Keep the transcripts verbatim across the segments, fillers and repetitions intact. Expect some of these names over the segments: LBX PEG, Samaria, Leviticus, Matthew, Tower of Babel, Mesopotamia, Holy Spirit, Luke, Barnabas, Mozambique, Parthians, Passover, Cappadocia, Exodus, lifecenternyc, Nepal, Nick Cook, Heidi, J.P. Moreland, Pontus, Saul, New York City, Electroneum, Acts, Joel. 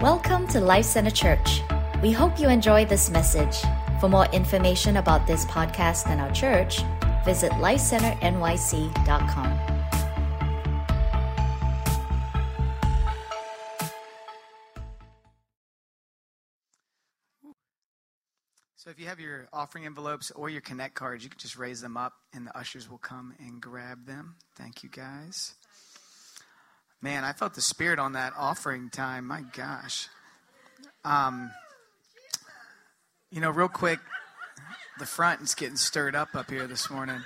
Welcome to Life Center Church. We hope you enjoy this message. For more information about this podcast and our church, visit life center n y c dot com. So if you have your offering envelopes or your Connect cards, you can just raise them up and the ushers will come and grab them. Thank you, guys. Man, I felt the Spirit on that offering time. My gosh. Um, you know, real quick, the front is getting stirred up up here this morning.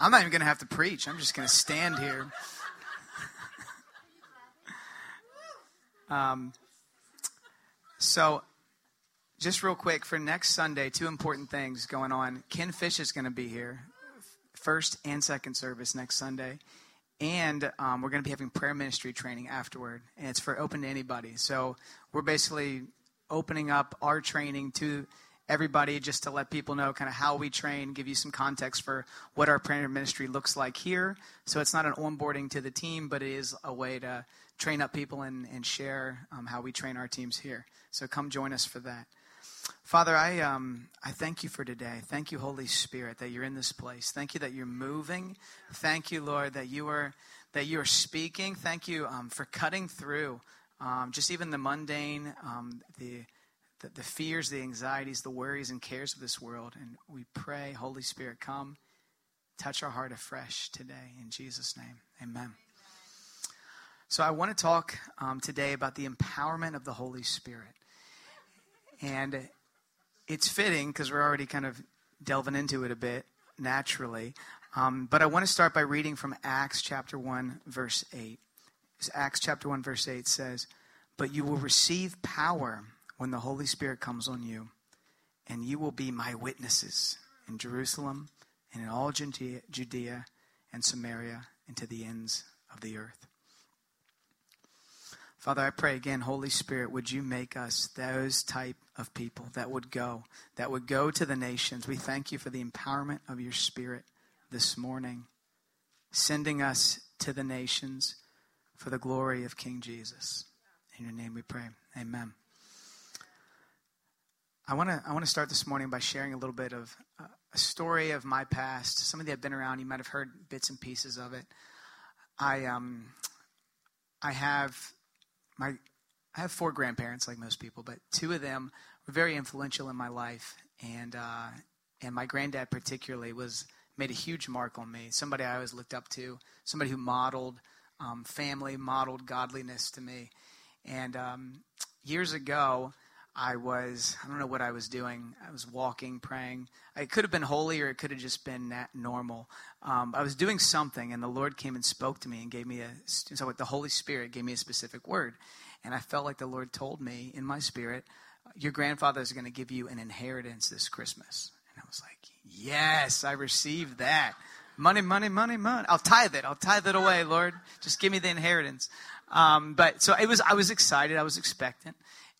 I'm not even going to have to preach. I'm just going to stand here. um, so... Just real quick, for next Sunday, two important things going on. Ken Fish is going to be here, first and second service next Sunday. And um, we're going to be having prayer ministry training afterward. And it's for open to anybody. So we're basically opening up our training to everybody just to let people know kind of how we train, give you some context for what our prayer ministry looks like here. So it's not an onboarding to the team, but it is a way to train up people and, and share um, how we train our teams here. So come join us for that. Father, I um I thank you for today. Thank you, Holy Spirit, that you're in this place. Thank you that you're moving. Thank you, Lord, that you are that you are speaking. Thank you um, for cutting through um, just even the mundane, um, the, the the fears, the anxieties, the worries and cares of this world. And we pray, Holy Spirit, come, touch our heart afresh today in Jesus' name. Amen. So I want to talk um, today about the empowerment of the Holy Spirit. And it's fitting because we're already kind of delving into it a bit naturally. Um, but I want to start by reading from Acts chapter one, verse eight. Acts chapter one, verse eight says, "But you will receive power when the Holy Spirit comes on you, and you will be my witnesses in Jerusalem and in all Judea and Samaria and to the ends of the earth." Father, I pray again, Holy Spirit, would you make us those type of people that would go, that would go to the nations. We thank you for the empowerment of your Spirit this morning, sending us to the nations for the glory of King Jesus. In your name we pray. Amen. I want to I want to start this morning by sharing a little bit of a story of my past. Some of you have been around. You might have heard bits and pieces of it. I um I have... My, I have four grandparents, like most people, but two of them were very influential in my life, and uh, and my granddad particularly was made a huge mark on me. Somebody I always looked up to, somebody who modeled um, family, modeled godliness to me. And um, years ago, I was I don't know what I was doing. I was walking, praying. It could have been holy, or it could have just been that normal. Um, I was doing something, and the Lord came and spoke to me and gave me a. So like the Holy Spirit gave me a specific word, and I felt like the Lord told me in my spirit, "Your grandfather is going to give you an inheritance this Christmas." And I was like, "Yes, I received that. Money, money, money, money. I'll tithe it. I'll tithe it away, Lord. Just give me the inheritance." Um, but so it was. I was excited. I was expectant.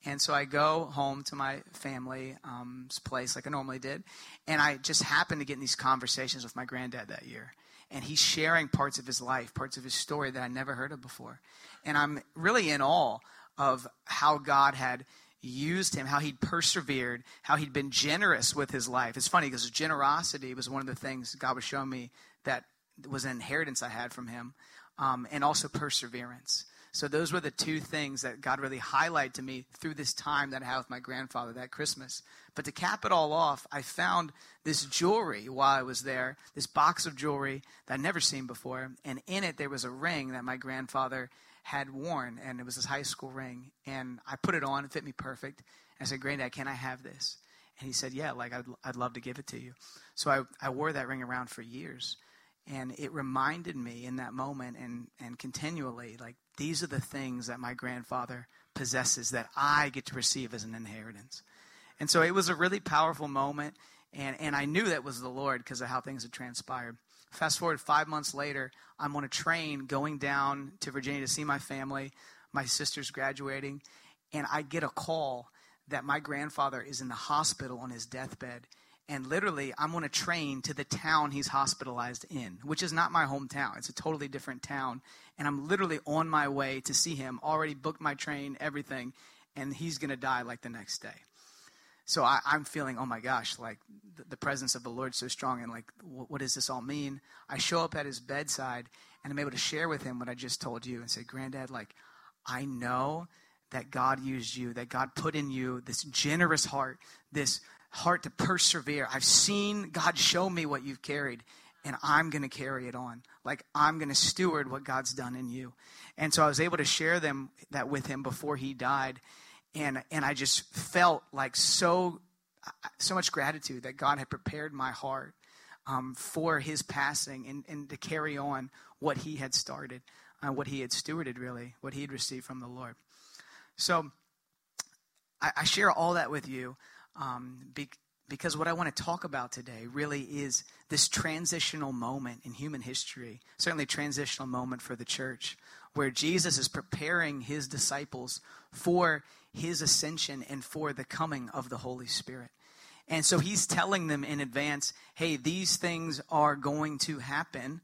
And so I go home to my family's um, place like I normally did. And I just happened to get in these conversations with my granddad that year. And he's sharing parts of his life, parts of his story that I never heard of before. And I'm really in awe of how God had used him, how he'd persevered, how he'd been generous with his life. It's funny because generosity was one of the things God was showing me that was an inheritance I had from him, um, and also perseverance. So those were the two things that God really highlighted to me through this time that I had with my grandfather that Christmas. But to cap it all off, I found this jewelry while I was there, this box of jewelry that I'd never seen before. And in it, there was a ring that my grandfather had worn, and it was his high school ring. And I put it on. It fit me perfect. And I said, "Granddad, can I have this?" And he said, "Yeah, like I'd, I'd love to give it to you." So I, I wore that ring around for years. And it reminded me in that moment and, and continually, like, these are the things that my grandfather possesses that I get to receive as an inheritance. And so it was a really powerful moment, and, and I knew that was the Lord because of how things had transpired. Fast forward five months later, I'm on a train going down to Virginia to see my family. My sister's graduating, and I get a call that my grandfather is in the hospital on his deathbed. And literally, I'm on a train to the town he's hospitalized in, which is not my hometown. It's a totally different town. And I'm literally on my way to see him, already booked my train, everything. and he's going to die like the next day. So I, I'm feeling, oh my gosh, like the, the presence of the Lord so strong, and like, wh- what does this all mean? I show up at his bedside, and I'm able to share with him what I just told you and say, Granddad, like, I know that God used you, that God put in you this generous heart, this heart to persevere. I've seen God show me what you've carried, and I'm going to carry it on. Like, I'm going to steward what God's done in you. And so I was able to share them that with him before he died. And and I just felt like so so much gratitude that God had prepared my heart um, for his passing and, and to carry on what he had started, uh, what he had stewarded, really, what he had received from the Lord. So I, I share all that with you um, be, because what I want to talk about today really is this transitional moment in human history, certainly transitional moment for the church, where Jesus is preparing his disciples for his ascension and for the coming of the Holy Spirit. And so he's telling them in advance, hey, these things are going to happen,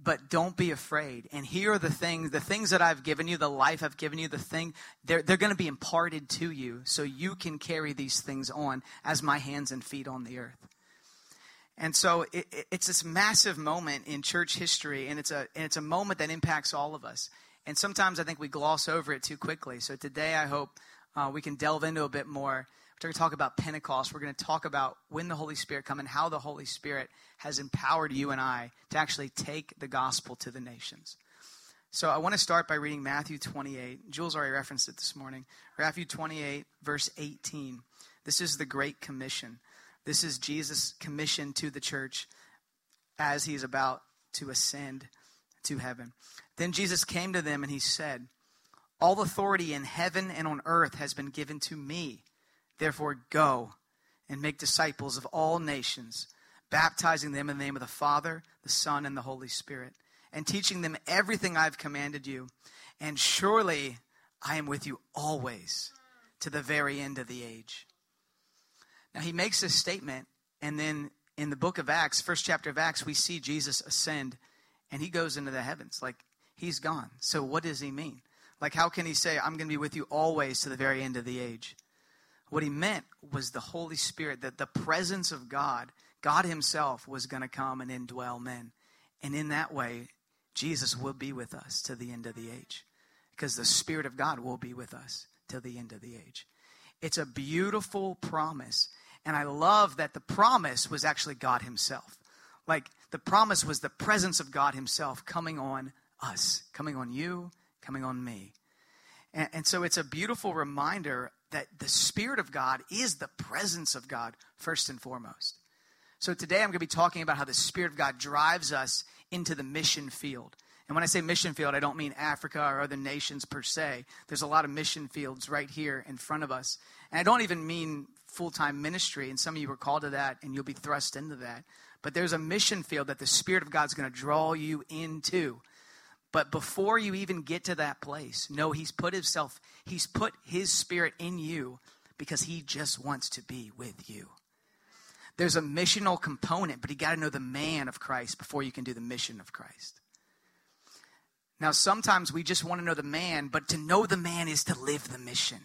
but don't be afraid. And here are the things, the things that I've given you, the life I've given you, the thing, they're, they're going to be imparted to you so you can carry these things on as my hands and feet on the earth. And so it, it's this massive moment in church history, and it's a and it's a moment that impacts all of us. And sometimes I think we gloss over it too quickly. So today I hope uh, we can delve into a bit more. We're going to talk about Pentecost. We're going to talk about when the Holy Spirit comes and how the Holy Spirit has empowered you and I to actually take the gospel to the nations. So I want to start by reading Matthew twenty-eight. Jules already referenced it this morning. Matthew twenty-eight, verse eighteen. This is the Great Commission. This is Jesus' commission to the church as he is about to ascend to heaven. Then Jesus came to them and he said, all authority in heaven and on earth has been given to me. Therefore, go and make disciples of all nations, baptizing them in the name of the Father, the Son, and the Holy Spirit, and teaching them everything I've commanded you. And surely I am with you always to the very end of the age. Now, he makes this statement, and then in the book of Acts, first chapter of Acts, we see Jesus ascend, and he goes into the heavens. Like, he's gone. So what does he mean? Like, how can he say, I'm going to be with you always to the very end of the age? What he meant was the Holy Spirit, that the presence of God, God himself, was going to come and indwell men. And in that way, Jesus will be with us to the end of the age, because the Spirit of God will be with us till the end of the age. It's a beautiful promise. And I love that the promise was actually God himself. Like, the promise was the presence of God himself coming on us, coming on you, coming on me. And, and so it's a beautiful reminder that the Spirit of God is the presence of God first and foremost. So today I'm going to be talking about how the Spirit of God drives us into the mission field. And when I say mission field, I don't mean Africa or other nations per se. There's a lot of mission fields right here in front of us. And I don't even mean full-time ministry, and some of you were called to that, and you'll be thrust into that. But there's a mission field that the Spirit of God's going to draw you into. But before you even get to that place, no, he's put himself, he's put his Spirit in you because he just wants to be with you. There's a missional component, but you got to know the man of Christ before you can do the mission of Christ. Now, sometimes we just want to know the man, but to know the man is to live the mission.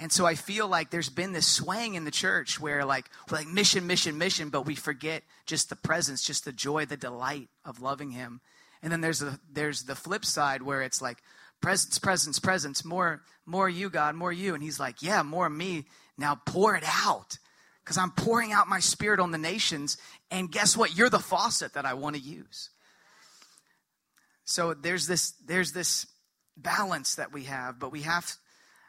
And so I feel like there's been this swaying in the church where like, we're like mission, mission, mission, but we forget just the presence, just the joy, the delight of loving him. And then there's the, there's the flip side where it's like presence, presence, presence, more, more you, God, more you. And he's like, yeah, more me. Now pour it out, because I'm pouring out my Spirit on the nations. And guess what? You're the faucet that I want to use. So there's this there's this balance that we have, but we have,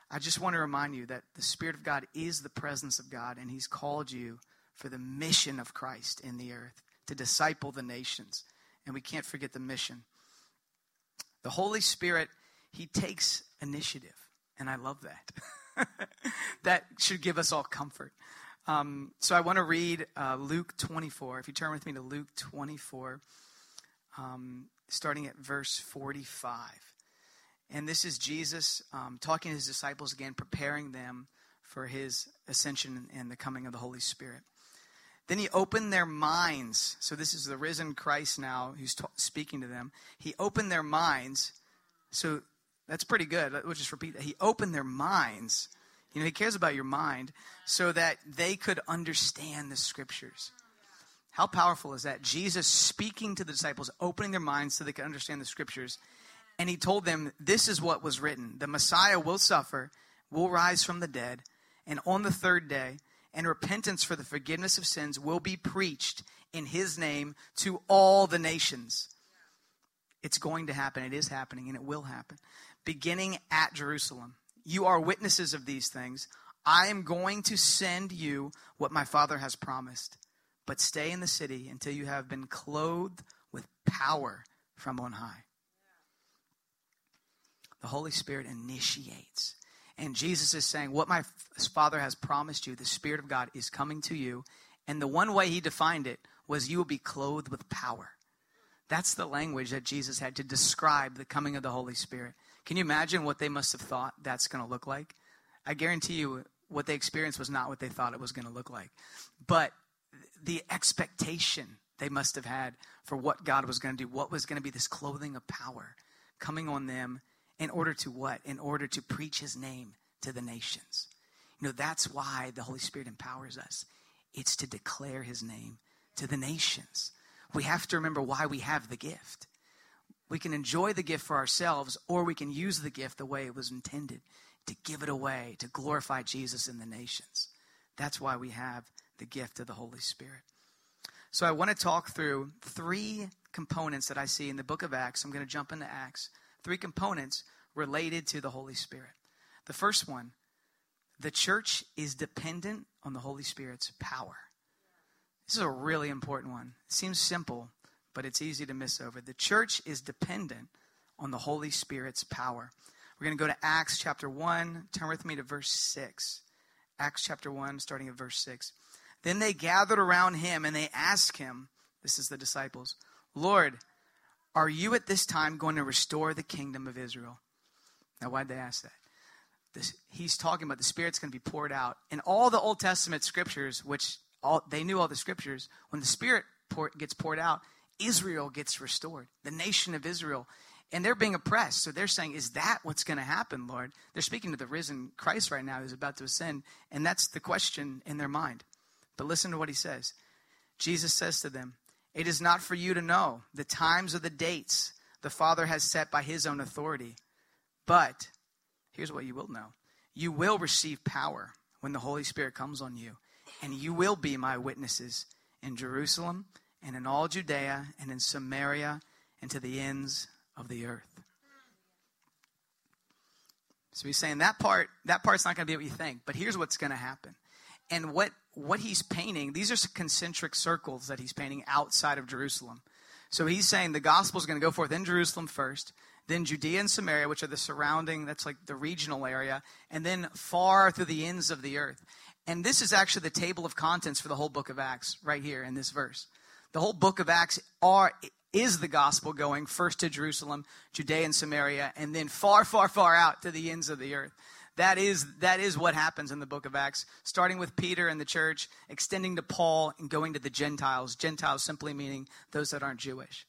I just want to remind you that the Spirit of God is the presence of God, and he's called you for the mission of Christ in the earth, to disciple the nations. And we can't forget the mission. The Holy Spirit, he takes initiative, and I love that. That should give us all comfort. Um, so I want to read uh, Luke twenty-four. If you turn with me to Luke twenty-four, um, starting at verse forty-five. And this is Jesus um, talking to his disciples again, preparing them for his ascension and the coming of the Holy Spirit. Then he opened their minds. So this is the risen Christ now who's ta- speaking to them. He opened their minds. So That's pretty good. We'll just repeat that. He opened their minds. You know, he cares about your mind so that they could understand the scriptures. How powerful is that? Jesus speaking to the disciples, opening their minds so they could understand the scriptures. And he told them, this is what was written. The Messiah will suffer, will rise from the dead, and on the third day, and repentance for the forgiveness of sins will be preached in his name to all the nations. It's going to happen. It is happening, and it will happen. Beginning at Jerusalem. You are witnesses of these things. I am going to send you what my Father has promised. But stay in the city until you have been clothed with power from on high. The Holy Spirit initiates. And Jesus is saying, what my Father has promised you, the Spirit of God is coming to you. And the one way he defined it was you will be clothed with power. That's the language that Jesus had to describe the coming of the Holy Spirit. Can you imagine what they must have thought that's going to look like? I guarantee you what they experienced was not what they thought it was going to look like. But the expectation they must have had for what God was going to do, what was going to be this clothing of power coming on them in order to what? In order to preach his name to the nations. You know, that's why the Holy Spirit empowers us. It's to declare his name to the nations. We have to remember why we have the gift. We can enjoy the gift for ourselves, or we can use the gift the way it was intended, to give it away, to glorify Jesus in the nations. That's why we have the gift of the Holy Spirit. So I want to talk through three components that I see in the book of Acts. I'm going to jump into Acts. Three components related to the Holy Spirit. The first one, the church is dependent on the Holy Spirit's power. This is a really important one. It seems simple, but it's easy to miss over. The church is dependent on the Holy Spirit's power. We're going to go to Acts chapter one. Turn with me to verse six. Acts chapter one, starting at verse six. Then they gathered around him and they asked him, this is the disciples, Lord, are you at this time going to restore the kingdom of Israel? Now, why'd they ask that? This, he's talking about the Spirit's going to be poured out. In all the Old Testament scriptures, which all, they knew all the scriptures, when the Spirit pour, gets poured out, Israel gets restored, the nation of Israel. And they're being oppressed. So they're saying, is that what's going to happen, Lord? They're speaking to the risen Christ right now who's about to ascend. And that's the question in their mind. But listen to what he says. Jesus says to them, it is not for you to know the times or the dates the Father has set by his own authority. But here's what you will know. You will receive power when the Holy Spirit comes on you. And you will be my witnesses in Jerusalem and in all Judea and in Samaria and to the ends of the earth. So he's saying that part, that part's not going to be what you think. But here's what's going to happen. And what what he's painting, these are concentric circles that he's painting outside of Jerusalem. So he's saying the gospel is going to go forth in Jerusalem first, then Judea and Samaria, which are the surrounding, that's like the regional area, and then far through the ends of the earth. And this is actually the table of contents for the whole book of Acts right here in this verse. The whole book of Acts are is the gospel going first to Jerusalem, Judea and Samaria, and then far, far, far out to the ends of the earth. That is that is what happens in the book of Acts, starting with Peter and the church, extending to Paul and going to the Gentiles. Gentiles simply meaning those that aren't Jewish.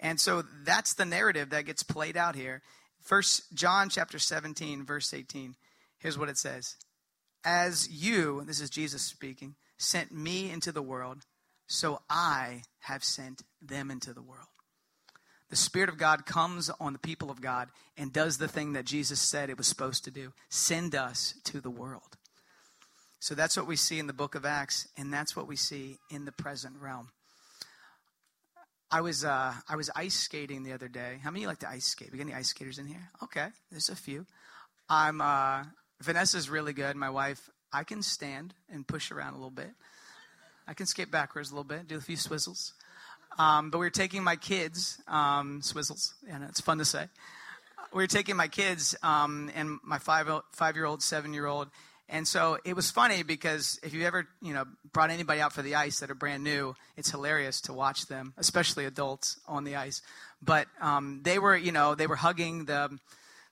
And so that's the narrative that gets played out here. First John chapter seventeen, verse eighteen. Here's what it says. As you, this is Jesus speaking, sent me into the world, so I have sent them into the world. The Spirit of God comes on the people of God and does the thing that Jesus said it was supposed to do. Send us to the world. So that's what we see in the book of Acts, and that's what we see in the present realm. I was uh, I was ice skating the other day. How many of you like to ice skate? We got any ice skaters in here? Okay, there's a few. I'm uh, Vanessa's really good. My wife, I can stand and push around a little bit. I can skate backwards a little bit, do a few swizzles. Um, but we were taking my kids, um, swizzles, and yeah, it's fun to say. We were taking my kids um, and my five, five-year-old, seven-year-old. And so it was funny because if you ever, you know, brought anybody out for the ice that are brand new, it's hilarious to watch them, especially adults on the ice. But um, they were, you know, they were hugging the,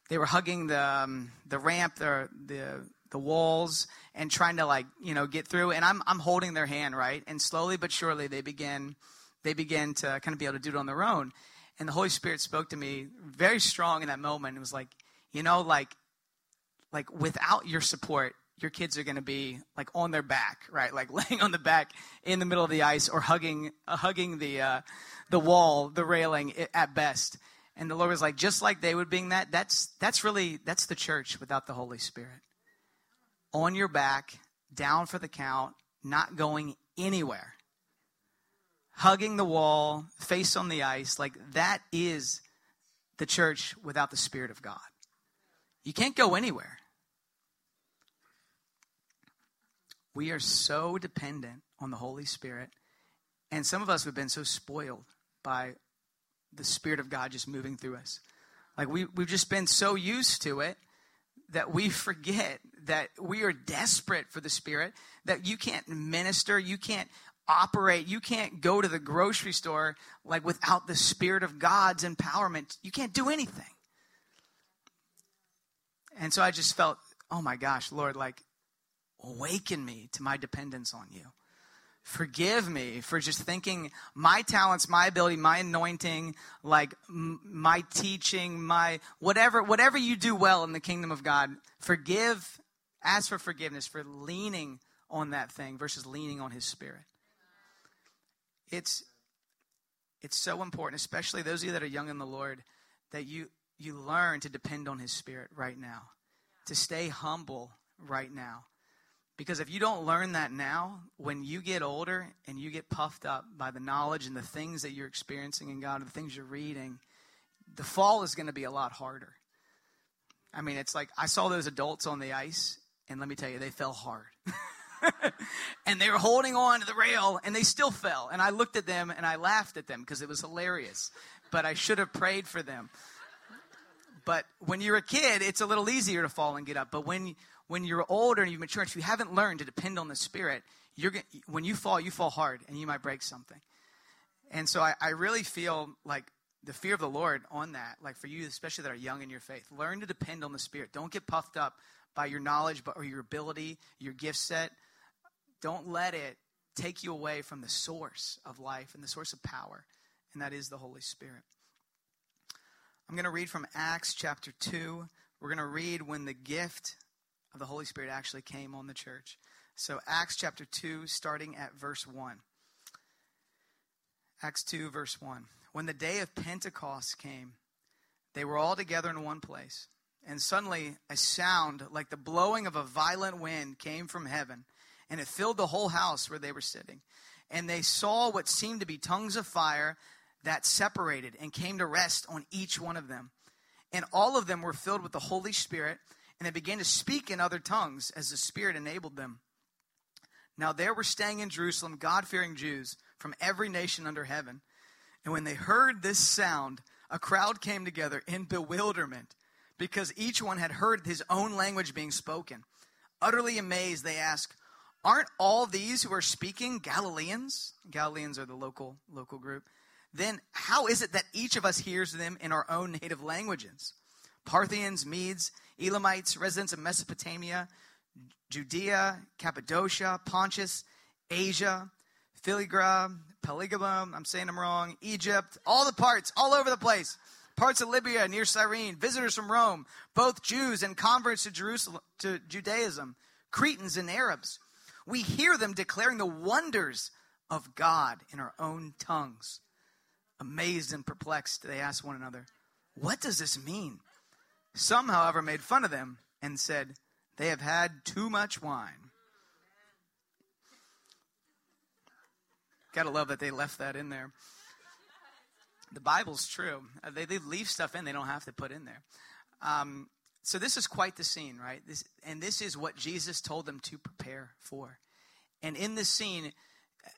they were hugging the um, the ramp, the the. the walls, and trying to like, you know, get through. And I'm I'm holding their hand, right? And slowly but surely they begin they begin to kind of be able to do it on their own. And the Holy Spirit spoke to me very strong in that moment. It was like, You know, like, like without your support, your kids are going to be like on their back, right? Like laying on the back in the middle of the ice, or hugging, uh, hugging the, uh, the wall, the railing at best. And the Lord was like, just like they would being that, that's, that's really, that's the church without the Holy Spirit. On your back, down for the count, not going anywhere. Hugging the wall, face on the ice, like that is the church without the Spirit of God. You can't go anywhere. We are so dependent on the Holy Spirit. And some of us have been so spoiled by the Spirit of God just moving through us. Like we, we've just been so used to it that we forget that we are desperate for the Spirit, that you can't minister, you can't operate, you can't go to the grocery store like without the Spirit of God's empowerment. You can't do anything. And so I just felt, oh my gosh, Lord, like, awaken me to my dependence on you. Forgive me for just thinking my talents, my ability, my anointing, like m- my teaching, my whatever, whatever you do well in the kingdom of God, forgive, ask for forgiveness for leaning on that thing versus leaning on his Spirit. It's, it's so important, especially those of you that are young in the Lord, that you, you learn to depend on his Spirit right now, to stay humble right now. Because if you don't learn that now, when you get older and you get puffed up by the knowledge and the things that you're experiencing in God and the things you're reading, the fall is going to be a lot harder. I mean, it's like I saw those adults on the ice, and let me tell you, they fell hard. And they were holding on to the rail, and they still fell. And I looked at them, and I laughed at them because it was hilarious. But I should have prayed for them. But when you're a kid, it's a little easier to fall and get up. But when When you're older and you've matured, if you haven't learned to depend on the Spirit, you're gonna, when you fall, you fall hard, and you might break something. And so I, I really feel like the fear of the Lord on that, like for you, especially that are young in your faith, learn to depend on the Spirit. Don't get puffed up by your knowledge but, or your ability, your gift set. Don't let it take you away from the source of life and the source of power, and that is the Holy Spirit. I'm going to read from Acts chapter two. We're going to read when the gift of the Holy Spirit actually came on the church. So Acts chapter two, starting at verse one. Acts two, verse one. When the day of Pentecost came, they were all together in one place. And suddenly a sound like the blowing of a violent wind came from heaven, and it filled the whole house where they were sitting. And they saw what seemed to be tongues of fire that separated and came to rest on each one of them. And all of them were filled with the Holy Spirit, and they began to speak in other tongues as the Spirit enabled them. Now there were staying in Jerusalem God-fearing Jews from every nation under heaven. And when they heard this sound, a crowd came together in bewilderment, because each one had heard his own language being spoken. Utterly amazed, they asked, "Aren't all these who are speaking Galileans?" Galileans are the local local group. "Then how is it that each of us hears them in our own native languages? Parthians, Medes, Elamites, residents of Mesopotamia, Judea, Cappadocia, Pontus, Asia, Phrygia, Peligabum, I'm saying them wrong, Egypt, all the parts, all over the place, parts of Libya near Cyrene, visitors from Rome, both Jews and converts to Jerusalem, to Judaism, Cretans and Arabs. We hear them declaring the wonders of God in our own tongues." Amazed and perplexed, they asked one another, "What does this mean?" Some, however, made fun of them and said, "They have had too much wine." Gotta love that they left that in there. The Bible's true. They, they leave stuff in they don't have to put in there. Um, so this is quite the scene, right? This, and this is what Jesus told them to prepare for. And in this scene,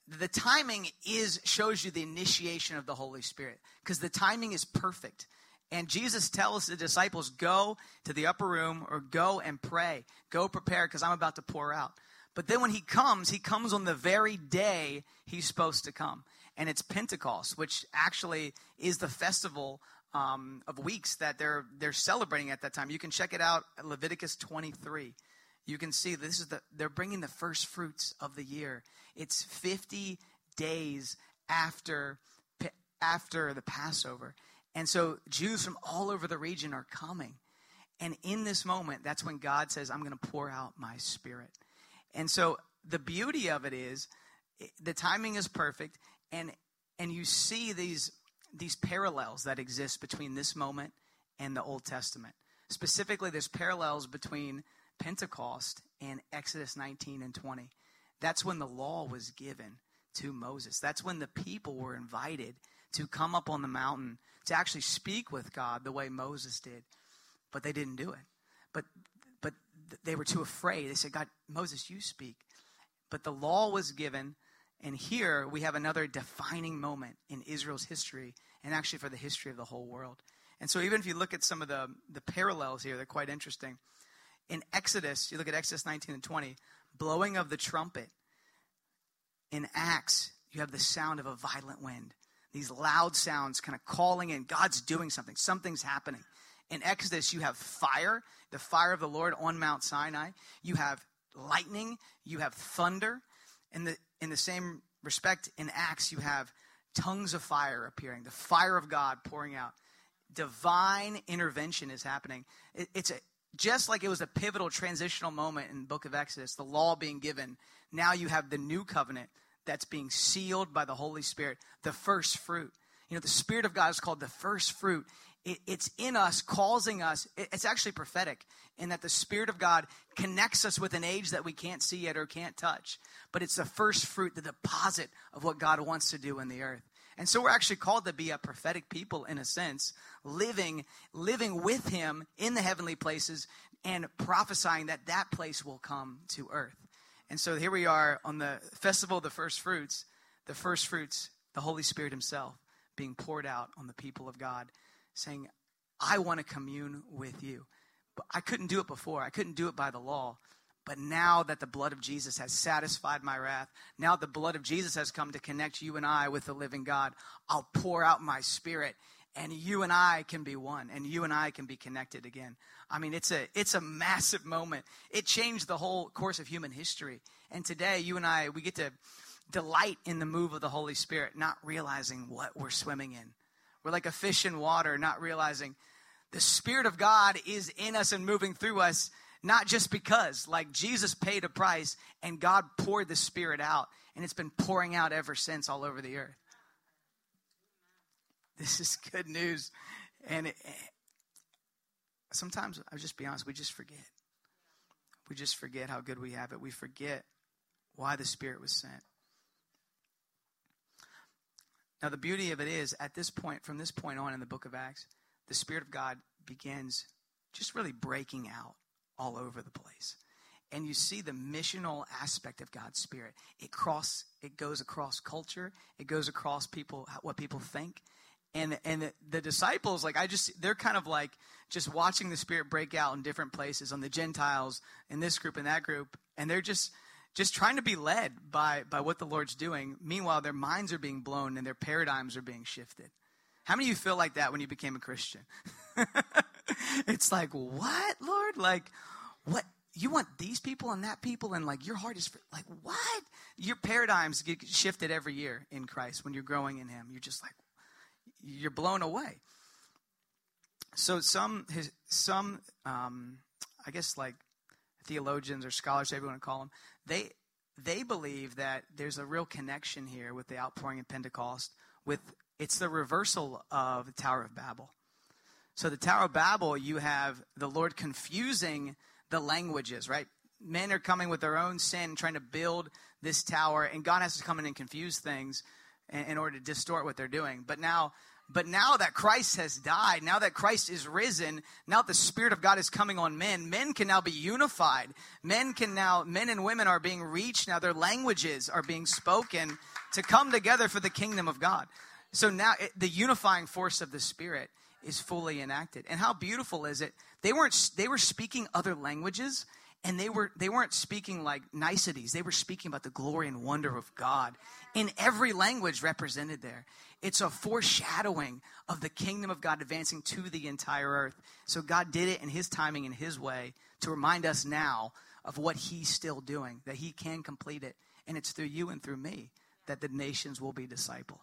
the timing is shows you the initiation of the Holy Spirit, because the timing is perfect. And Jesus tells the disciples, go to the upper room, or go and pray. Go prepare, because I'm about to pour out. But then when he comes, he comes on the very day he's supposed to come. And it's Pentecost, which actually is the festival um, of weeks that they're they're celebrating at that time. You can check it out at Leviticus twenty-three. You can see this is the they're bringing the first fruits of the year. It's fifty days after after the Passover. And so Jews from all over the region are coming. And in this moment, that's when God says, I'm going to pour out my Spirit. And so the beauty of it is the timing is perfect. And and you see these these parallels that exist between this moment and the Old Testament. Specifically, there's parallels between Pentecost and Exodus nineteen and twenty. That's when the law was given to Moses. That's when the people were invited to come up on the mountain to actually speak with God the way Moses did. But they didn't do it. But but they were too afraid. They said, God, Moses, you speak. But the law was given. And here we have another defining moment in Israel's history and actually for the history of the whole world. And so even if you look at some of the, the parallels here, they're quite interesting. In Exodus, you look at Exodus nineteen and twenty, blowing of the trumpet. In Acts, you have the sound of a violent wind. These loud sounds kind of calling in. God's doing something. Something's happening. In Exodus, you have fire, the fire of the Lord on Mount Sinai. You have lightning. You have thunder. In the, in the same respect, in Acts, you have tongues of fire appearing, the fire of God pouring out. Divine intervention is happening. It, it's a, just like it was a pivotal transitional moment in the book of Exodus, the law being given. Now you have the new covenant that's being sealed by the Holy Spirit, the first fruit. You know, the Spirit of God is called the first fruit. It, it's in us, causing us. It, it's actually prophetic in that the Spirit of God connects us with an age that we can't see yet or can't touch. But it's the first fruit, the deposit of what God wants to do in the earth. And so we're actually called to be a prophetic people in a sense, living living with him in the heavenly places and prophesying that that place will come to earth. And so here we are on the festival of the first fruits, the first fruits, the Holy Spirit himself being poured out on the people of God, saying, I want to commune with you. But I couldn't do it before. I couldn't do it by the law. But now that the blood of Jesus has satisfied my wrath, now the blood of Jesus has come to connect you and I with the living God, I'll pour out my Spirit and you and I can be one and you and I can be connected again. I mean, it's a it's a massive moment. It changed the whole course of human history. And today you and I, we get to delight in the move of the Holy Spirit, not realizing what we're swimming in. We're like a fish in water, not realizing the Spirit of God is in us and moving through us. Not just because, like Jesus paid a price and God poured the Spirit out, and it's been pouring out ever since all over the earth. This is good news. And it, sometimes, I'll just be honest, we just forget. We just forget how good we have it. We forget why the Spirit was sent. Now, the beauty of it is, at this point, from this point on in the book of Acts, the Spirit of God begins just really breaking out all over the place. And you see the missional aspect of God's Spirit. It cross, it goes across culture. It goes across people, what people think. And and the, the disciples, like I just, they're kind of like just watching the Spirit break out in different places on the Gentiles in this group and that group. And they're just, just trying to be led by, by what the Lord's doing. Meanwhile, their minds are being blown and their paradigms are being shifted. How many of you feel like that when you became a Christian? It's like, what, Lord? Like, what? You want these people and that people? And like, your heart is free. Like, what? Your paradigms get shifted every year in Christ when you're growing in him. You're just like, you're blown away. So some, his, some, um, I guess like theologians or scholars, whatever you want to call them, they, they believe that there's a real connection here with the outpouring of Pentecost with, it's the reversal of the Tower of Babel. So the Tower of Babel, you have the Lord confusing the languages, right? Men are coming with their own sin, trying to build this tower, and God has to come in and confuse things in order to distort what they're doing. But now, but now that Christ has died, now that Christ is risen, now the Spirit of God is coming on men, men can now be unified. Men can now, men and women are being reached now. Their languages are being spoken to come together for the kingdom of God. So now it, the unifying force of the Spirit is fully enacted. And how beautiful is it? They weren't they were speaking other languages, and they were they weren't speaking like niceties. They were speaking about the glory and wonder of God in every language represented there. It's a foreshadowing of the kingdom of God advancing to the entire earth. So God did it in his timing and his way to remind us now of what he's still doing, that he can complete it, and it's through you and through me that the nations will be discipled.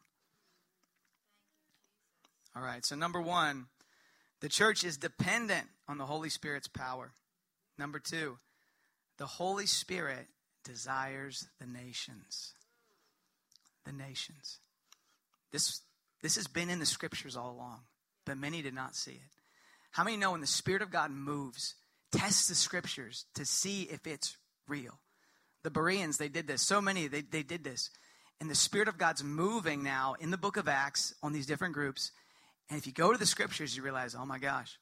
All right, so number one, The church is dependent on the Holy Spirit's power. Number two, the Holy Spirit desires the nations. The nations. This this has been in the scriptures all along, but many did not see it. How many know when the Spirit of God moves, test the scriptures to see if it's real? The Bereans, they did this. So many, they, they did this. And the Spirit of God's moving now in the book of Acts on these different groups. And if you go to the scriptures, you realize, oh my gosh,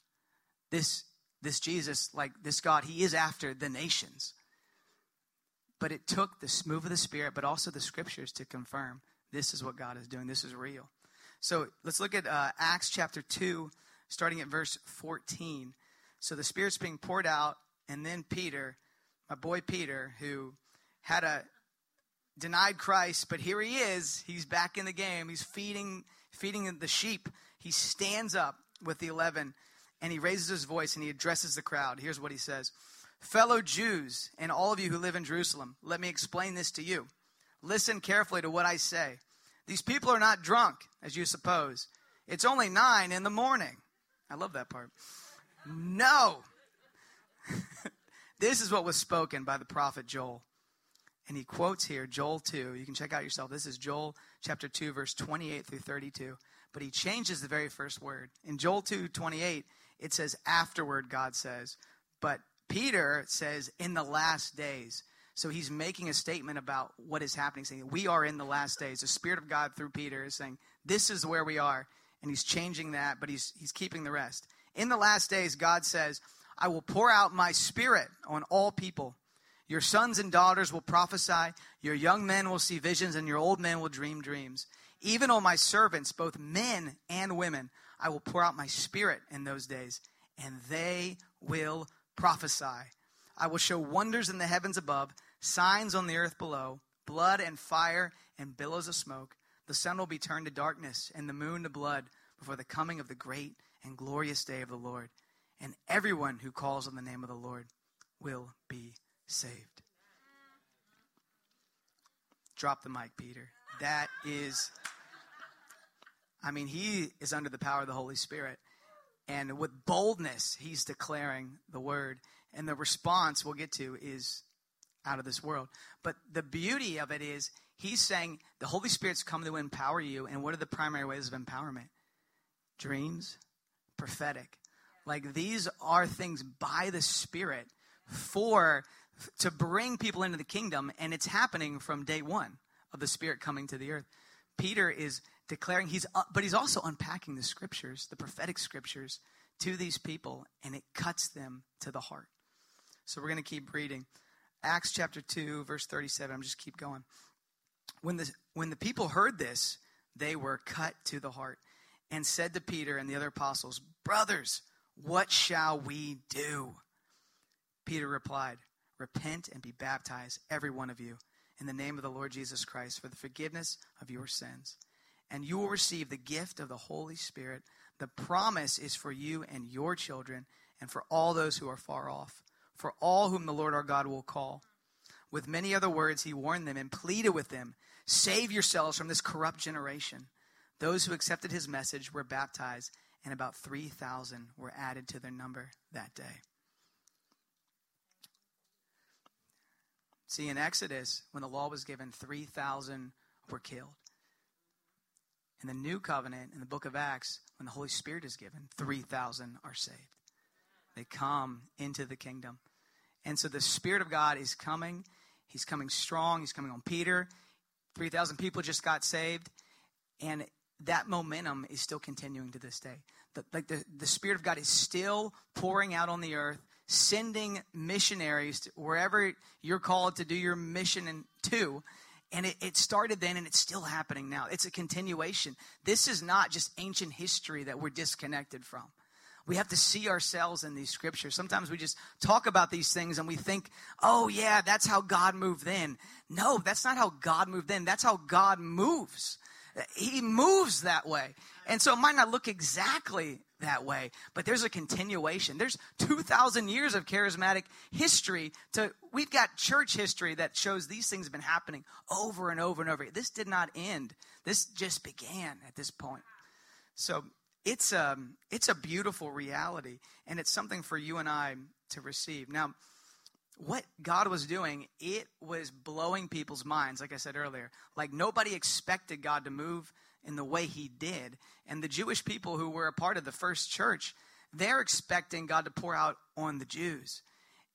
this this Jesus, like this God, he is after the nations. But it took the move of the Spirit, but also the scriptures to confirm this is what God is doing. This is real. So let's look at uh, Acts chapter two, starting at verse fourteen. So the Spirit's being poured out, and then Peter, my boy Peter, who had a denied Christ, but here he is. He's back in the game. He's feeding feeding the sheep. He stands up with the eleven, and he raises his voice, and he addresses the crowd. Here's what he says. Fellow Jews and all of you who live in Jerusalem, let me explain this to you. Listen carefully to what I say. These people are not drunk, as you suppose. It's only nine in the morning. I love that part. No. This is what was spoken by the prophet Joel. And he quotes here, Joel two. You can check out yourself. This is Joel chapter two, verse twenty-eight through thirty-two. But he changes the very first word. In Joel two twenty-eight, it says, afterward, God says. But Peter says, in the last days. So he's making a statement about what is happening, saying, we are in the last days. The Spirit of God through Peter is saying, this is where we are. And he's changing that, but he's he's keeping the rest. In the last days, God says, I will pour out my Spirit on all people. Your sons and daughters will prophesy, your young men will see visions, and your old men will dream dreams. Even on my servants, both men and women, I will pour out my Spirit in those days, and they will prophesy. I will show wonders in the heavens above, signs on the earth below, blood and fire and billows of smoke. The sun will be turned to darkness and the moon to blood before the coming of the great and glorious day of the Lord. And everyone who calls on the name of the Lord will be saved. Drop the mic, Peter. That is, I mean, he is under the power of the Holy Spirit. And with boldness, he's declaring the word. And the response we'll get to is out of this world. But the beauty of it is he's saying the Holy Spirit's come to empower you. And what are the primary ways of empowerment? Dreams, prophetic. Like these are things by the Spirit for to bring people into the kingdom, and it's happening from day one of the Spirit coming to the earth. Peter is declaring, he's uh, but he's also unpacking the scriptures, the prophetic scriptures, to these people, and it cuts them to the heart. So we're going to keep reading. Acts chapter two, verse thirty-seven. I'm just keep going. When the, when the people heard this, they were cut to the heart and said to Peter and the other apostles, brothers, what shall we do? Peter replied, repent and be baptized, every one of you, in the name of the Lord Jesus Christ for the forgiveness of your sins. And you will receive the gift of the Holy Spirit. The promise is for you and your children and for all those who are far off, for all whom the Lord our God will call. With many other words, he warned them and pleaded with them, save yourselves from this corrupt generation. Those who accepted his message were baptized, and about three thousand were added to their number that day. See, in Exodus, when the law was given, three thousand were killed. In the New Covenant, in the book of Acts, when the Holy Spirit is given, three thousand are saved. They come into the kingdom. And so the Spirit of God is coming. He's coming strong. He's coming on Peter. three thousand people just got saved. And that momentum is still continuing to this day. The, like the, the Spirit of God is still pouring out on the earth, sending missionaries to wherever you're called to do your mission and to. And it, it started then, and it's still happening now. It's a continuation. This is not just ancient history that we're disconnected from. We have to see ourselves in these scriptures. Sometimes we just talk about these things, and we think, oh, yeah, that's how God moved then. No, that's not how God moved then. That's how God moves. He moves that way. And so it might not look exactly that way, but there's a continuation. There's two thousand years of charismatic history. To we've got church history that shows these things have been happening over and over and over. This did not end. This just began at this point. So it's a, it's a beautiful reality, and it's something for you and I to receive. Now, what God was doing, it was blowing people's minds, like I said earlier. Like, nobody expected God to move in the way he did. And the Jewish people who were a part of the first church, they're expecting God to pour out on the Jews.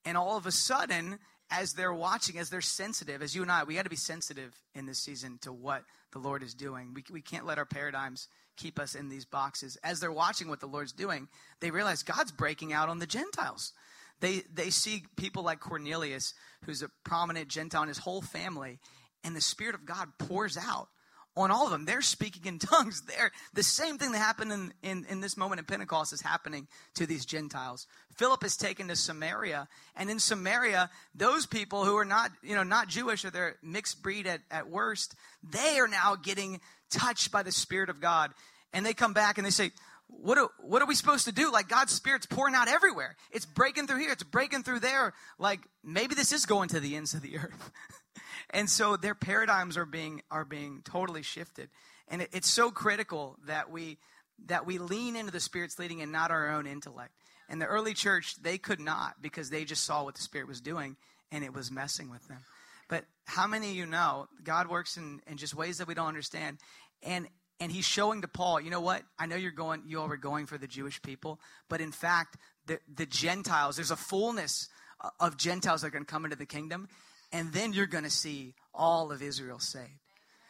And all of a sudden, as they're watching, as they're sensitive, as you and I, we got to be sensitive in this season to what the Lord is doing. We we can't let our paradigms keep us in these boxes. As they're watching what the Lord's doing, they realize God's breaking out on the Gentiles. They they see people like Cornelius, who's a prominent Gentile, and his whole family, and the Spirit of God pours out on all of them. They're speaking in tongues. They're, the same thing that happened in, in, in this moment in Pentecost is happening to these Gentiles. Philip is taken to Samaria, and in Samaria, those people who are not, you know, not Jewish, or they're mixed breed at, at worst, they are now getting touched by the Spirit of God. And they come back and they say, What are, what are we supposed to do? Like, God's Spirit's pouring out everywhere. It's breaking through here. It's breaking through there. Like, maybe this is going to the ends of the earth. And so their paradigms are being are being totally shifted. And it, it's so critical that we that we lean into the Spirit's leading and not our own intellect. And the early church, they could not, because they just saw what the Spirit was doing, and it was messing with them. But how many of you know God works in, in just ways that we don't understand? And And he's showing to Paul, you know what? I know you're going, you all were going for the Jewish people, but in fact, the, the Gentiles, there's a fullness of Gentiles that are going to come into the kingdom, and then you're going to see all of Israel saved.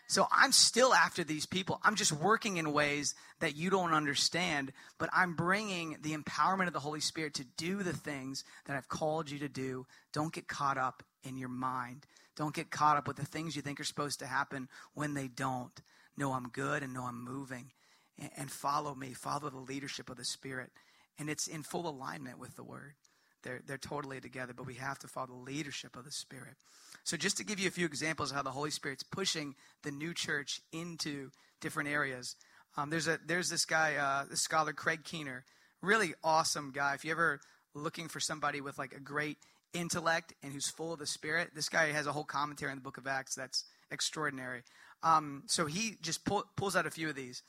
So I'm still after these people. I'm just working in ways that you don't understand, but I'm bringing the empowerment of the Holy Spirit to do the things that I've called you to do. Don't get caught up in your mind. Don't get caught up with the things you think are supposed to happen when they don't. Know I'm good and know I'm moving, and, and follow me, follow the leadership of the Spirit. And it's in full alignment with the Word. They're, they're totally together, but we have to follow the leadership of the Spirit. So just to give you a few examples of how the Holy Spirit's pushing the new church into different areas, um, there's a there's this guy, uh, this scholar, Craig Keener, really awesome guy. If you're ever looking for somebody with like a great intellect and who's full of the Spirit, this guy has a whole commentary in the book of Acts that's extraordinary. Um, so he just pull, pulls out a few of these.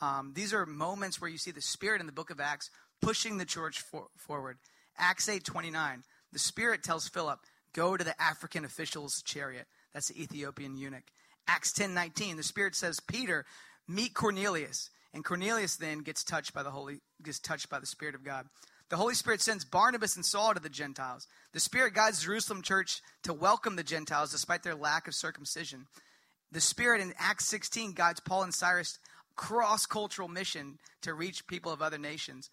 Um, these are moments where you see the Spirit in the book of Acts pushing the church for, forward. Acts eight twenty-nine, the Spirit tells Philip, go to the African official's chariot. That's the Ethiopian eunuch. Acts ten nineteen, the Spirit says, Peter, meet Cornelius. And Cornelius then gets touched by the Holy, gets touched by the Spirit of God. The Holy Spirit sends Barnabas and Saul to the Gentiles. The Spirit guides the Jerusalem church to welcome the Gentiles despite their lack of circumcision. The Spirit in Acts sixteen guides Paul and Silas' cross-cultural mission to reach people of other nations.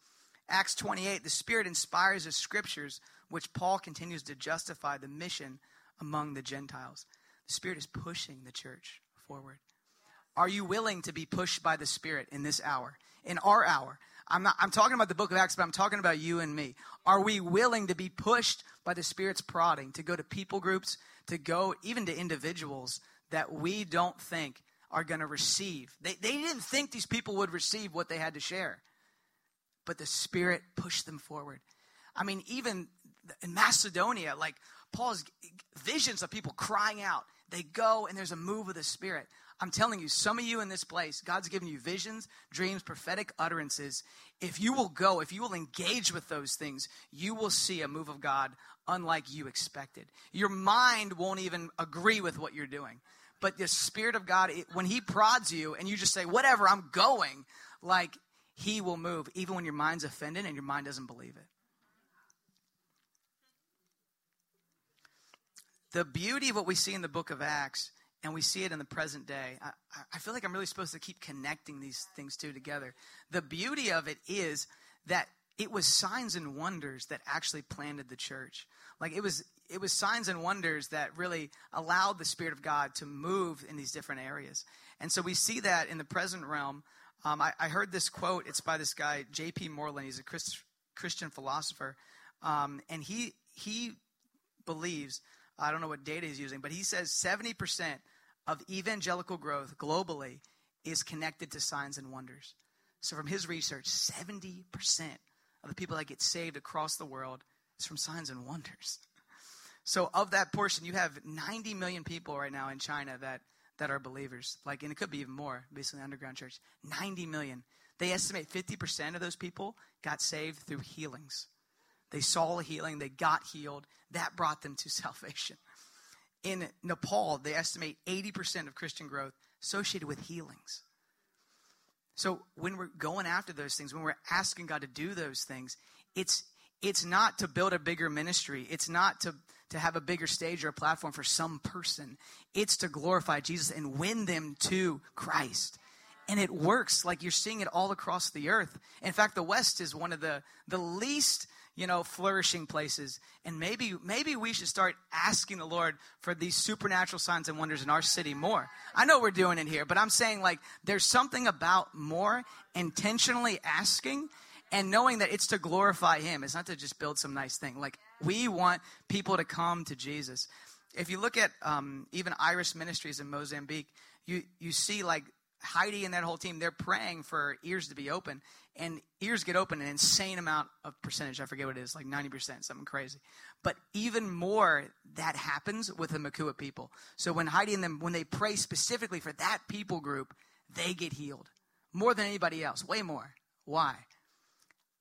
Acts twenty-eight, the Spirit inspires the Scriptures, which Paul continues to justify the mission among the Gentiles. The Spirit is pushing the church forward. Are you willing to be pushed by the Spirit in this hour, in our hour? I'm not, I'm talking about the book of Acts, but I'm talking about you and me. Are we willing to be pushed by the Spirit's prodding, to go to people groups, to go even to individuals that we don't think are going to receive? They they didn't think these people would receive what they had to share, but the Spirit pushed them forward. I mean, even in Macedonia, like Paul's visions of people crying out, they go and there's a move of the Spirit. I'm telling you, some of you in this place, God's given you visions, dreams, prophetic utterances. If you will go, if you will engage with those things, you will see a move of God unlike you expected. Your mind won't even agree with what you're doing. But the Spirit of God, it, when he prods you and you just say, whatever, I'm going, like he will move, even when your mind's offended and your mind doesn't believe it. The beauty of what we see in the book of Acts, and we see it in the present day, I, I feel like I'm really supposed to keep connecting these things two together. The beauty of it is that it was signs and wonders that actually planted the church. Like it was... It was signs and wonders that really allowed the Spirit of God to move in these different areas. And so we see that in the present realm. Um, I, I heard this quote. It's by this guy, J P Moreland. He's a Christ, Christian philosopher. Um, and he he believes, I don't know what data he's using, but he says seventy percent of evangelical growth globally is connected to signs and wonders. So from his research, seventy percent of the people that get saved across the world is from signs and wonders. So of that portion, you have ninety million people right now in China that, that are believers. Like, and it could be even more, based on the underground church. ninety million. They estimate fifty percent of those people got saved through healings. They saw a healing. They got healed. That brought them to salvation. In Nepal, they estimate eighty percent of Christian growth associated with healings. So when we're going after those things, when we're asking God to do those things, it's it's not to build a bigger ministry. It's not to, to have a bigger stage or a platform for some person. It's to glorify Jesus and win them to Christ. And it works. Like, you're seeing it all across the earth. In fact, the West is one of the, the least... you know, flourishing places. And maybe maybe we should start asking the Lord for these supernatural signs and wonders in our city more. I know we're doing it here, but I'm saying, like, there's something about more intentionally asking and knowing that it's to glorify him. It's not to just build some nice thing. Like, we want people to come to Jesus. If you look at um, even Iris Ministries in Mozambique, you you see, like, Heidi and that whole team, they're praying for ears to be open, and ears get open an insane amount of percentage. I forget what it is, like ninety percent, something crazy. But even more, that happens with the Makua people. So when Heidi and them, when they pray specifically for that people group, they get healed more than anybody else, way more. Why?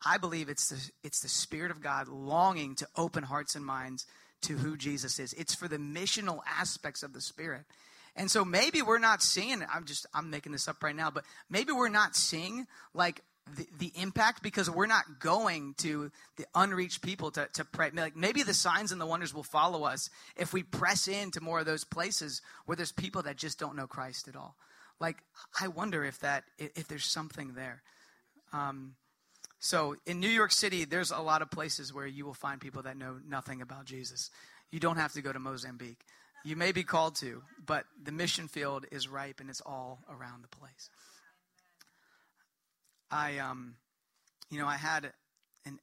I believe it's the, it's the Spirit of God longing to open hearts and minds to who Jesus is. It's for the missional aspects of the Spirit. And so maybe we're not seeing, I'm just, I'm making this up right now, but maybe we're not seeing, like, the, the impact because we're not going to the unreached people to, to pray. Like, maybe the signs and the wonders will follow us if we press into more of those places where there's people that just don't know Christ at all. Like, I wonder if that, if there's something there. Um, so in New York City, there's a lot of places where you will find people that know nothing about Jesus. You don't have to go to Mozambique. You may be called to, but the mission field is ripe and it's all around the place. I, um, you know, I had an,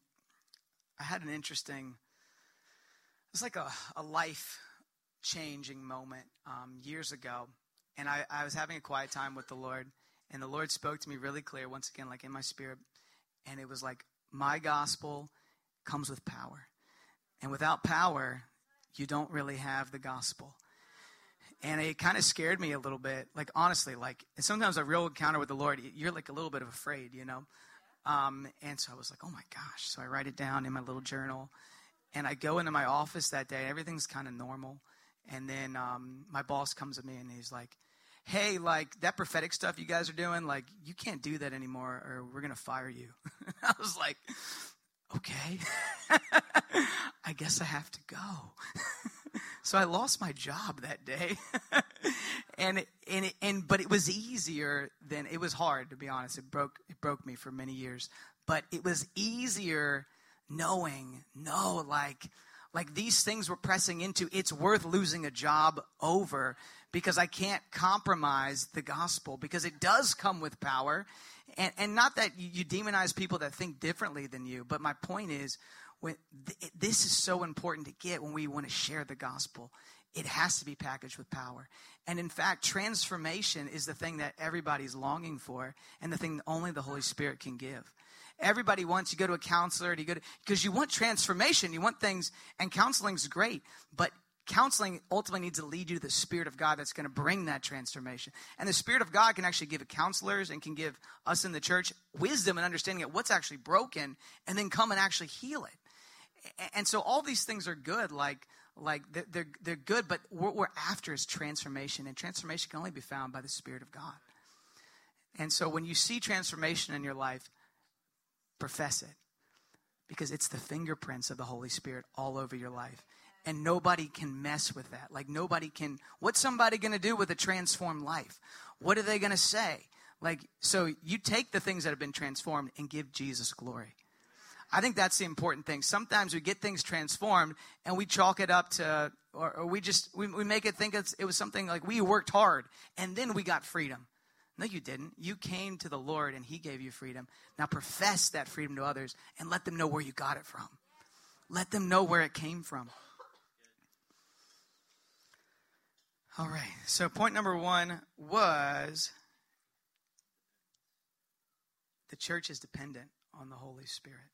I had an interesting, it was like a, a life-changing moment um, years ago. And I, I was having a quiet time with the Lord, and the Lord spoke to me really clear, once again, like in my spirit. And it was like, my gospel comes with power. And without power, you don't really have the gospel. And it kind of scared me a little bit. Like, honestly, like, sometimes a real encounter with the Lord, you're like a little bit afraid, you know? Um, and so I was like, oh my gosh. So I write it down in my little journal. And I go into my office that day. Everything's kind of normal. And then um, my boss comes to me and he's like, hey, like, that prophetic stuff you guys are doing, like, you can't do that anymore or we're going to fire you. I was like, okay, I guess I have to go. So I lost my job that day. and and and but it was easier than it was hard, to be honest. It broke it broke me for many years. But it was easier knowing, no, like like these things we're pressing into, it's worth losing a job over because I can't compromise the gospel because it does come with power. And, and not that you demonize people that think differently than you, but my point is, when th- this is so important to get when we want to share the gospel. It has to be packaged with power. And in fact, transformation is the thing that everybody's longing for and the thing that only the Holy Spirit can give. Everybody wants, you go to a counselor, you go to, because you want transformation, you want things, and counseling's great, but counseling ultimately needs to lead you to the Spirit of God that's going to bring that transformation. And the Spirit of God can actually give counselors and can give us in the church wisdom and understanding of what's actually broken and then come and actually heal it. And so all these things are good, like like they're, they're good, but what we're after is transformation, and transformation can only be found by the Spirit of God. And so when you see transformation in your life, profess it, because it's the fingerprints of the Holy Spirit all over your life. And nobody can mess with that. Like, nobody can, what's somebody going to do with a transformed life? What are they going to say? Like, so you take the things that have been transformed and give Jesus glory. I think that's the important thing. Sometimes we get things transformed and we chalk it up to, or, or we just, we, we make it think it's, it was something like we worked hard and then we got freedom. No, you didn't. You came to the Lord and he gave you freedom. Now profess that freedom to others and let them know where you got it from. Let them know where it came from. All right, so point number one was the church is dependent on the Holy Spirit.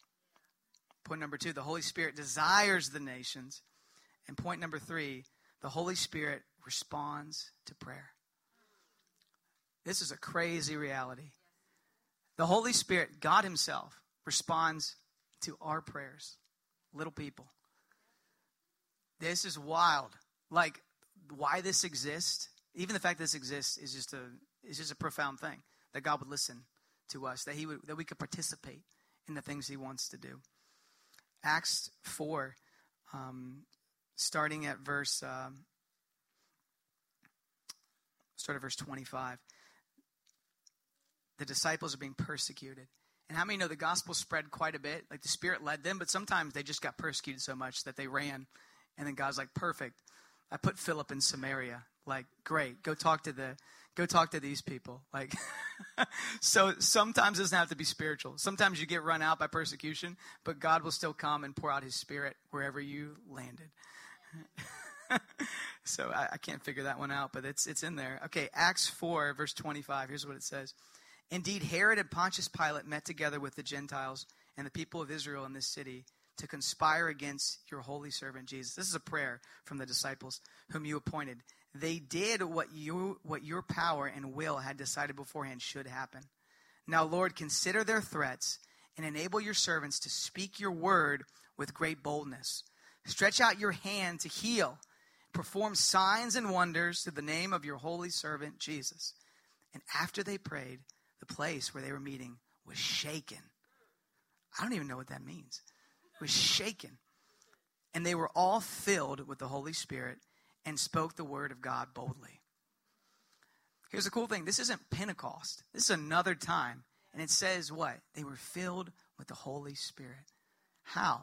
Point number two, the Holy Spirit desires the nations. And point number three, the Holy Spirit responds to prayer. This is a crazy reality. The Holy Spirit, God himself, responds to our prayers. Little people. This is wild. Like, why this exists, even the fact that this exists is just a is just a profound thing. That God would listen to us, that he would that we could participate in the things he wants to do. Acts four, um, starting at verse um, start at verse twenty-five. The disciples are being persecuted. And how many know the gospel spread quite a bit? Like the Spirit led them, but sometimes they just got persecuted so much that they ran. And then God's like, perfect. I put Philip in Samaria. Like, great. Go talk to the, go talk to these people. Like, so sometimes it doesn't have to be spiritual. Sometimes you get run out by persecution, but God will still come and pour out his Spirit wherever you landed. So I, I can't figure that one out, but it's it's in there. Okay, Acts four, verse twenty-five. Here's what it says. Indeed, Herod and Pontius Pilate met together with the Gentiles and the people of Israel in this city to conspire against your holy servant Jesus. This is a prayer from the disciples whom you appointed. They did what you what your power and will had decided beforehand should happen. Now, Lord, consider their threats and enable your servants to speak your word with great boldness. Stretch out your hand to heal. Perform signs and wonders through the name of your holy servant Jesus. And after they prayed, the place where they were meeting was shaken. I don't even know what that means. It was shaken. And they were all filled with the Holy Spirit and spoke the word of God boldly. Here's the cool thing. This isn't Pentecost. This is another time. And it says what? They were filled with the Holy Spirit. How?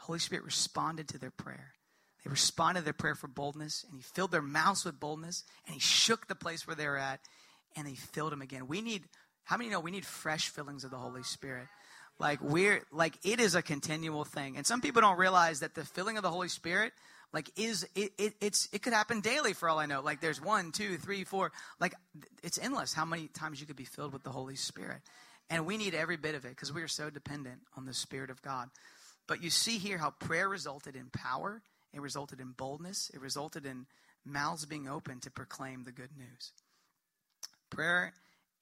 The Holy Spirit responded to their prayer. They responded to their prayer for boldness. And he filled their mouths with boldness. And he shook the place where they were at. And they filled him again. We need, how many know we need fresh fillings of the Holy Spirit? Like we're, like it is a continual thing. And some people don't realize that the filling of the Holy Spirit, like is, it, it it's, it could happen daily for all I know. Like there's one, two, three, four, like it's endless how many times you could be filled with the Holy Spirit. And we need every bit of it because we are so dependent on the Spirit of God. But you see here how prayer resulted in power. It resulted in boldness. It resulted in mouths being open to proclaim the good news. Prayer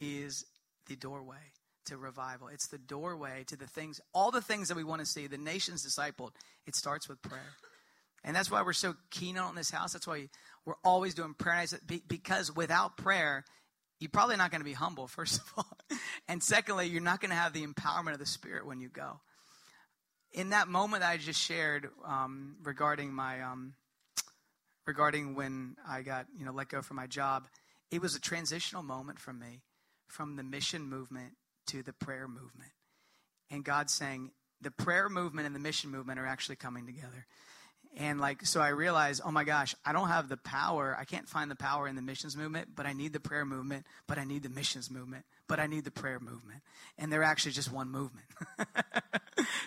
is the doorway to revival. It's the doorway to the things, all the things that we want to see, the nations discipled. It starts with prayer. And that's why we're so keen on this house. That's why we're always doing prayer nights. Because without prayer, you're probably not going to be humble, first of all. And secondly, you're not going to have the empowerment of the Spirit when you go. In that moment that I just shared um, regarding my, um, regarding when I got, you know, let go from my job, it was a transitional moment for me from the mission movement to the prayer movement. And God's saying the prayer movement and the mission movement are actually coming together. And like, so I realized, oh my gosh, I don't have the power. I can't find the power in the missions movement, but I need the prayer movement, but I need the missions movement, but I need the prayer movement. And they're actually just one movement.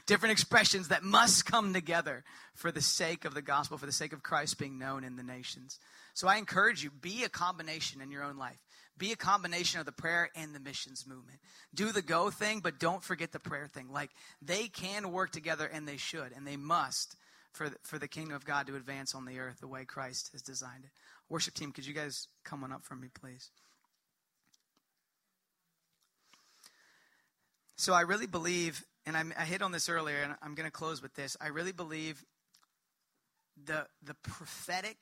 Different expressions that must come together for the sake of the gospel, for the sake of Christ being known in the nations. So I encourage you, be a combination in your own life. Be a combination of the prayer and the missions movement. Do the go thing, but don't forget the prayer thing. Like they can work together and they should and they must for the, for the kingdom of God to advance on the earth the way Christ has designed it. Worship team, could you guys come on up for me, please? So I really believe, and I, I hit on this earlier, and I'm going to close with this. I really believe the the prophetic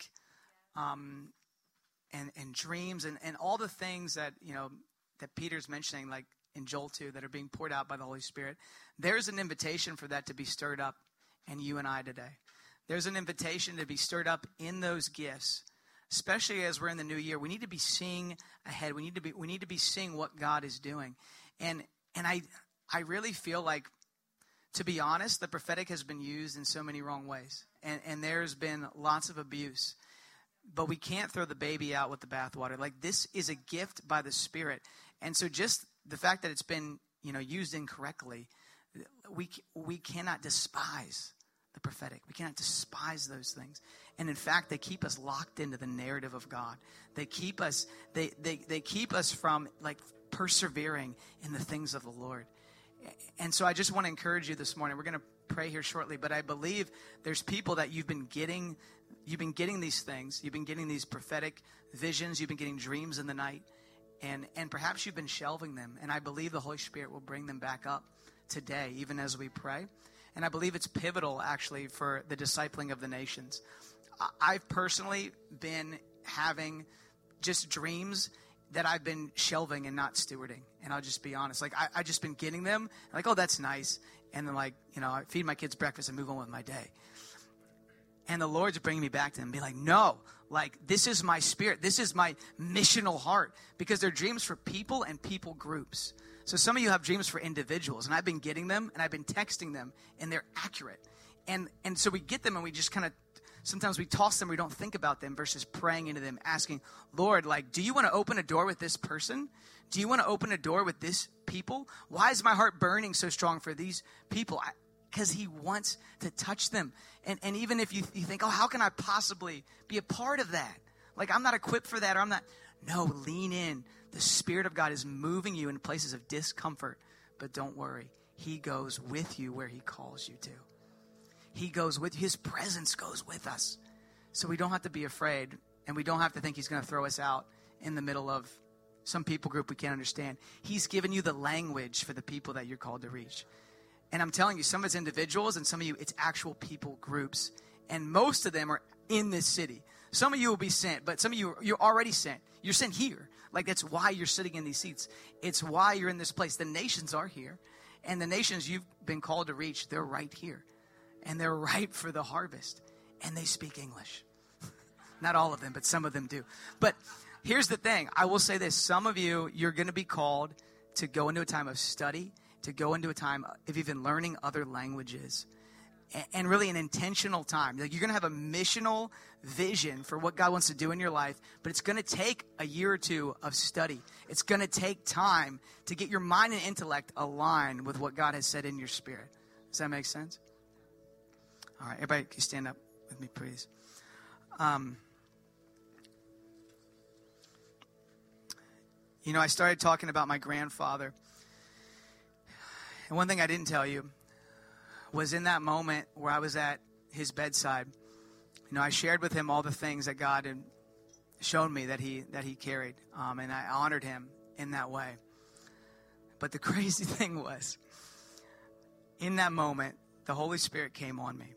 Um, and, and dreams and, and all the things that, you know, that Peter's mentioning, like in Joel two, that are being poured out by the Holy Spirit. There's an invitation for that to be stirred up in you and I today. There's an invitation to be stirred up in those gifts, especially as we're in the new year. We need to be seeing ahead. We need to be, we need to be seeing what God is doing. And, and I, I really feel like, to be honest, the prophetic has been used in so many wrong ways. And, and there's been lots of abuse. But we can't throw the baby out with the bathwater. Like this is a gift by the Spirit. And so just the fact that it's been, you know, used incorrectly, we we cannot despise the prophetic. We cannot despise those things. And in fact, they keep us locked into the narrative of God. They keep us they they, they keep us from like persevering in the things of the Lord. And so I just want to encourage you this morning. We're going to pray here shortly, but I believe there's people that you've been getting You've been getting these things. You've been getting these prophetic visions. You've been getting dreams in the night. And, and perhaps you've been shelving them. And I believe the Holy Spirit will bring them back up today, even as we pray. And I believe it's pivotal, actually, for the discipling of the nations. I've personally been having just dreams that I've been shelving and not stewarding. And I'll just be honest. Like, I, I've just been getting them. Like, oh, that's nice. And then, like, you know, I feed my kids breakfast and move on with my day. And the Lord's bringing me back to them and be like, no, like, this is my spirit. This is my missional heart, because they're dreams for people and people groups. So some of you have dreams for individuals, and I've been getting them, and I've been texting them, and they're accurate. And and so we get them, and we just kind of, sometimes we toss them, we don't think about them, versus praying into them, asking, Lord, like, do you want to open a door with this person? Do you want to open a door with this people? Why is my heart burning so strong for these people? I, Because he wants to touch them. And and even if you, you think, oh, how can I possibly be a part of that? Like, I'm not equipped for that, or I'm not. No, lean in. The Spirit of God is moving you in places of discomfort. But don't worry. He goes with you where he calls you to. He goes with you. His presence goes with us. So we don't have to be afraid. And we don't have to think he's going to throw us out in the middle of some people group we can't understand. He's given you the language for the people that you're called to reach. And I'm telling you, some of it's individuals, and some of you, it's actual people groups. And most of them are in this city. Some of you will be sent, but some of you, you're already sent. You're sent here. Like, that's why you're sitting in these seats. It's why you're in this place. The nations are here. And the nations you've been called to reach, they're right here. And they're ripe for the harvest. And they speak English. Not all of them, but some of them do. But here's the thing. I will say this. Some of you, you're going to be called to go into a time of study, to go into a time of even learning other languages, and really an intentional time. Like, you're going to have a missional vision for what God wants to do in your life, but it's going to take a year or two of study. It's going to take time to get your mind and intellect aligned with what God has said in your spirit. Does that make sense? All right, everybody, can you stand up with me, please? Um, you know, I started talking about my grandfather. And one thing I didn't tell you was, in that moment where I was at his bedside, you know, I shared with him all the things that God had shown me that he that he carried, um, and I honored him in that way. But the crazy thing was, in that moment, the Holy Spirit came on me,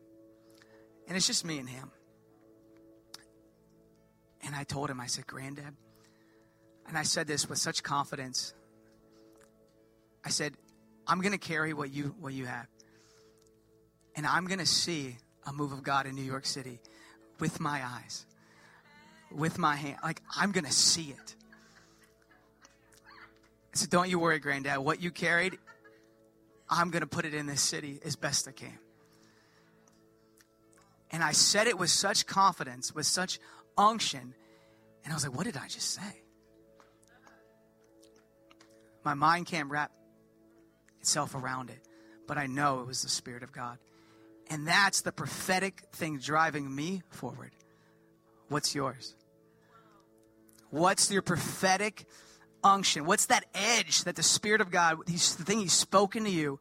and it's just me and him. And I told him, I said, Granddad, and I said this with such confidence. I said, I'm going to carry what you what you have. And I'm going to see a move of God in New York City with my eyes, with my hand. Like, I'm going to see it. So don't you worry, Granddad. What you carried, I'm going to put it in this city as best I can. And I said it with such confidence, with such unction. And I was like, what did I just say? My mind can't wrap itself around it, but I know it was the Spirit of God. And that's the prophetic thing driving me forward. What's yours? What's your prophetic unction? What's that edge that the Spirit of God, he's, the thing he's spoken to you,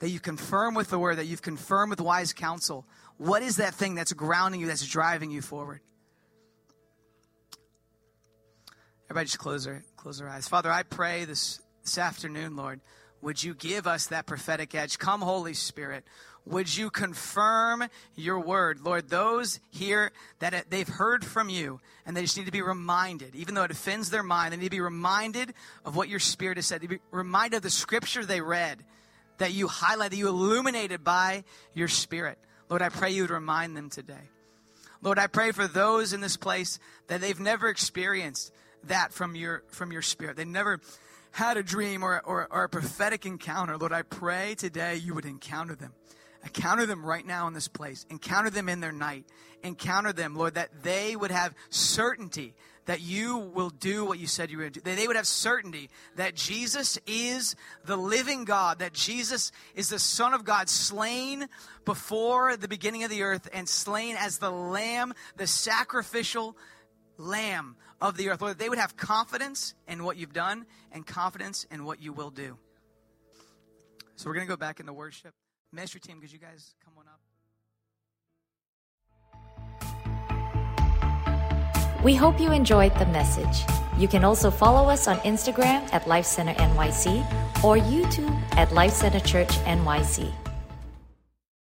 that you confirm with the word, that you've confirmed with wise counsel? What is that thing that's grounding you, that's driving you forward? Everybody just close their, close their eyes. Father, I pray this, this afternoon, Lord, would you give us that prophetic edge? Come, Holy Spirit. Would you confirm your word? Lord, those here that they've heard from you, and they just need to be reminded, even though it offends their mind, they need to be reminded of what your Spirit has said. They need to be reminded of the scripture they read, that you highlighted, that you illuminated by your Spirit. Lord, I pray you would remind them today. Lord, I pray for those in this place that they've never experienced that from your, from your Spirit. They never had a dream or, or, or a prophetic encounter. Lord, I pray today you would encounter them. Encounter them right now in this place. Encounter them in their night. Encounter them, Lord, that they would have certainty that you will do what you said you were going to do. That they would have certainty that Jesus is the living God, that Jesus is the Son of God, slain before the beginning of the earth and slain as the Lamb, the sacrificial Lamb of the earth. Lord, they would have confidence in what you've done and confidence in what you will do. So we're going to go back into worship. Ministry team, could you guys come on up? We hope you enjoyed the message. You can also follow us on Instagram at Life Center N Y C or YouTube at Life Center Church N Y C.